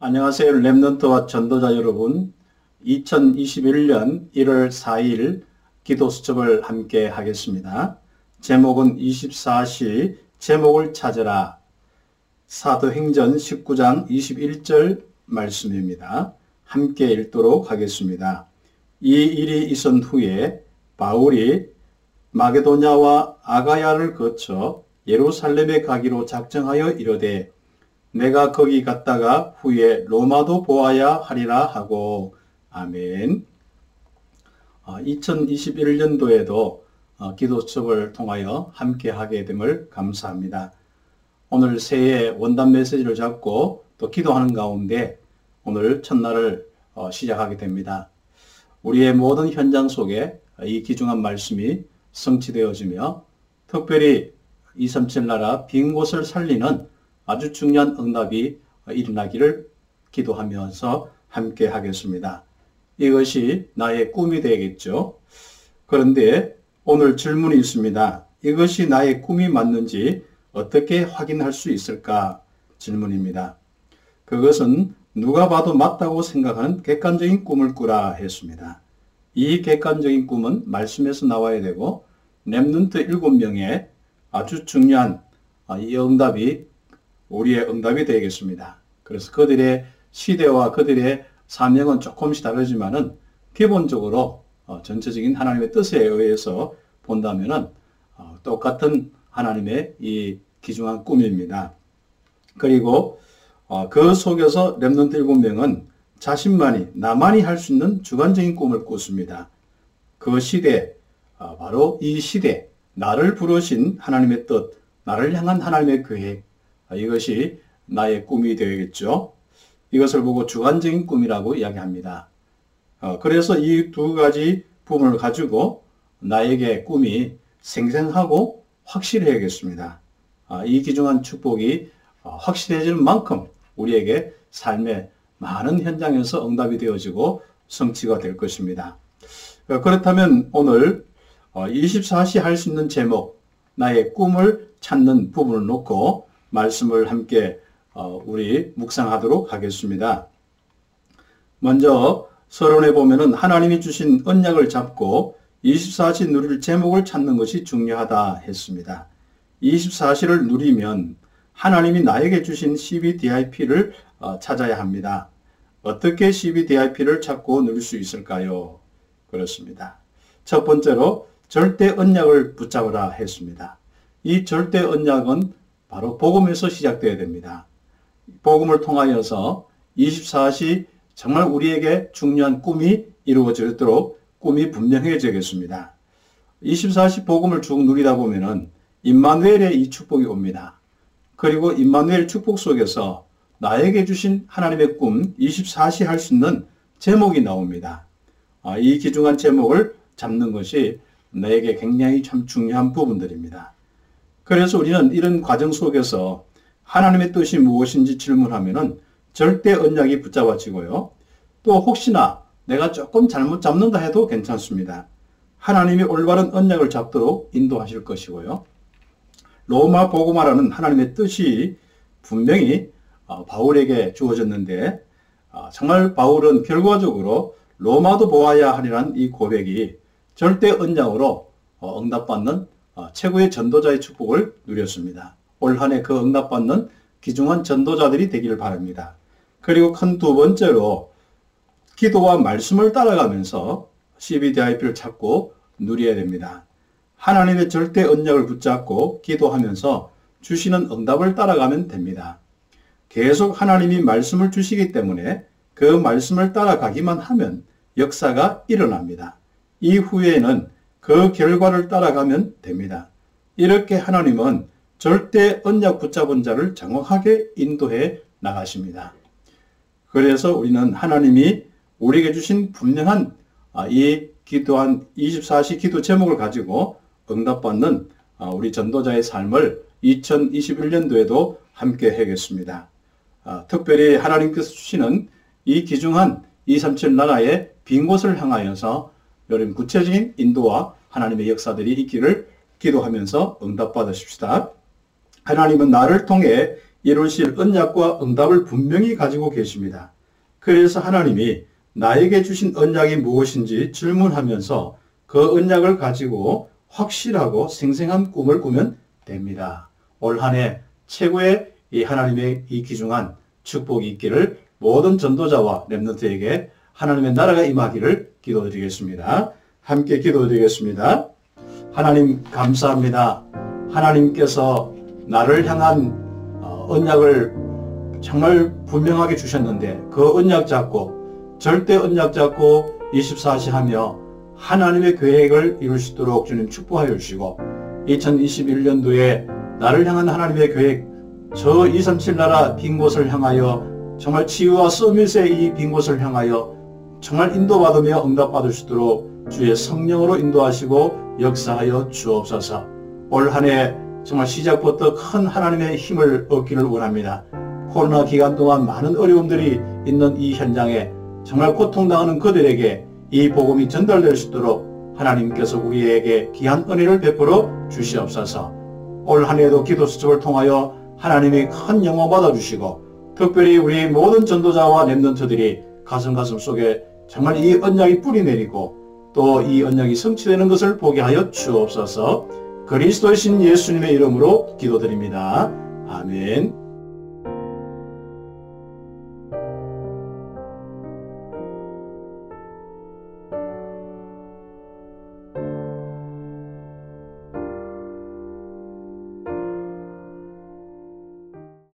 안녕하세요. 렘넌트와 전도자 여러분, 2021년 1월 4일 기도 수첩을 함께 하겠습니다. 제목은 24시 제목을 찾으라. 사도행전 19장 21절 말씀입니다. 함께 읽도록 하겠습니다. 이 일이 있은 후에 바울이 마게도냐와 아가야를 거쳐 예루살렘에 가기로 작정하여 이르되 내가 거기 갔다가 후에 로마도 보아야 하리라 하고. 아멘. 2021년도에도 기도 수첩을 통하여 함께 하게 됨을 감사합니다. 오늘 새해 원단 메시지를 잡고 또 기도하는 가운데 오늘 첫날을 시작하게 됩니다. 우리의 모든 현장 속에 이 귀중한 말씀이 성취되어지며 특별히 237나라 빈 곳을 살리는 아주 중요한 응답이 일어나기를 기도하면서 함께 하겠습니다. 이것이 나의 꿈이 되겠죠. 그런데 오늘 질문이 있습니다. 이것이 나의 꿈이 맞는지 어떻게 확인할 수 있을까? 질문입니다. 그것은 누가 봐도 맞다고 생각하는 객관적인 꿈을 꾸라 했습니다. 이 객관적인 꿈은 말씀에서 나와야 되고 렘넌트 7명의 아주 중요한 이 응답이 우리의 응답이 되겠습니다. 그래서 그들의 시대와 그들의 사명은 조금씩 다르지만은 기본적으로 전체적인 하나님의 뜻에 의해서 본다면은 똑같은 하나님의 이 귀중한 꿈입니다. 그리고 그 속에서 렘넌트 7명은 나만이 할 수 있는 주관적인 꿈을 꿨습니다. 그 시대, 바로 이 시대, 나를 부르신 하나님의 뜻, 나를 향한 하나님의 계획, 이것이 나의 꿈이 되겠죠. 이것을 보고 주관적인 꿈이라고 이야기합니다. 그래서 이 두 가지 부분을 가지고 나에게 꿈이 생생하고 확실해야겠습니다. 이 귀중한 축복이 확실해지는 만큼 우리에게 삶의 많은 현장에서 응답이 되어지고 성취가 될 것입니다. 그렇다면 오늘 24시 할 수 있는 제목, 나의 꿈을 찾는 부분을 놓고 말씀을 함께 우리 묵상하도록 하겠습니다. 먼저 서론에 보면은 하나님이 주신 언약을 잡고 24시 누릴 제목을 찾는 것이 중요하다 했습니다. 24시를 누리면 하나님이 나에게 주신 CBDIP를 찾아야 합니다. 어떻게 CBDIP를 찾고 누릴 수 있을까요? 그렇습니다. 첫 번째로 절대 언약을 붙잡으라 했습니다. 이 절대 언약은 바로 복음에서 시작되어야 됩니다. 복음을 통하여서 24시 정말 우리에게 중요한 꿈이 이루어지도록 꿈이 분명해지겠습니다. 24시 복음을 쭉 누리다 보면은 임마누엘의 이 축복이 옵니다. 그리고 임마누엘 축복 속에서 나에게 주신 하나님의 꿈 24시 할 수 있는 제목이 나옵니다. 이 귀중한 제목을 잡는 것이 나에게 굉장히 참 중요한 부분들입니다. 그래서 우리는 이런 과정 속에서 하나님의 뜻이 무엇인지 질문하면은 절대 언약이 붙잡아지고요. 또 혹시나 내가 조금 잘못 잡는다 해도 괜찮습니다. 하나님이 올바른 언약을 잡도록 인도하실 것이고요. 로마 복음화라는 하나님의 뜻이 분명히 바울에게 주어졌는데 정말 바울은 결과적으로 로마도 보아야 하리란 이 고백이 절대 언약으로 응답받는 최고의 전도자의 축복을 누렸습니다. 올 한 해 그 응답받는 귀중한 전도자들이 되기를 바랍니다. 그리고 큰 두 번째로 기도와 말씀을 따라가면서 CBDIP를 찾고 누려야 됩니다. 하나님의 절대 언약을 붙잡고 기도하면서 주시는 응답을 따라가면 됩니다. 계속 하나님이 말씀을 주시기 때문에 그 말씀을 따라가기만 하면 역사가 일어납니다. 이후에는 그 결과를 따라가면 됩니다. 이렇게 하나님은 절대 언약 붙잡은 자를 정확하게 인도해 나가십니다. 그래서 우리는 하나님이 우리에게 주신 분명한 이 기도한 24시 기도 제목을 가지고 응답받는 우리 전도자의 삶을 2021년도에도 함께 해야겠습니다. 특별히 하나님께서 주시는 이 귀중한 237 나라의 빈 곳을 향하여서 여러분 구체적인 인도와 하나님의 역사들이 있기를 기도하면서 응답받으십시다. 하나님은 나를 통해 이론실 언약과 응답을 분명히 가지고 계십니다. 그래서 하나님이 나에게 주신 언약이 무엇인지 질문하면서 그 언약을 가지고 확실하고 생생한 꿈을 꾸면 됩니다. 올 한 해 최고의 이 하나님의 이 귀중한 축복이 있기를 모든 전도자와 렘넌트에게 하나님의 나라가 임하기를 기도드리겠습니다. 함께 기도드리겠습니다. 하나님 감사합니다. 하나님께서 나를 향한 언약을 정말 분명하게 주셨는데 그 언약 잡고 절대 언약 잡고 24시 하며 하나님의 계획을 이룰 수 있도록 주님 축복하여 주시고 2021년도에 나를 향한 하나님의 계획 저 237 나라 빈 곳을 향하여 정말 치유와 서밋의 이 빈 곳을 향하여 정말 인도받으며 응답받을 수 있도록 주의 성령으로 인도하시고 역사하여 주옵소서. 올 한 해 정말 시작부터 큰 하나님의 힘을 얻기를 원합니다. 코로나 기간 동안 많은 어려움들이 있는 이 현장에 정말 고통당하는 그들에게 이 복음이 전달될 수 있도록 하나님께서 우리에게 귀한 은혜를 베풀어 주시옵소서. 올 한 해도 기도 수첩을 통하여 하나님이 큰 영광 받아주시고 특별히 우리 모든 전도자와 렘넌트들이 가슴 속에 정말 이 언약이 뿌리 내리고 또 이 언약이 성취되는 것을 보게 하여 주옵소서. 그리스도의 신 예수님의 이름으로 기도드립니다. 아멘.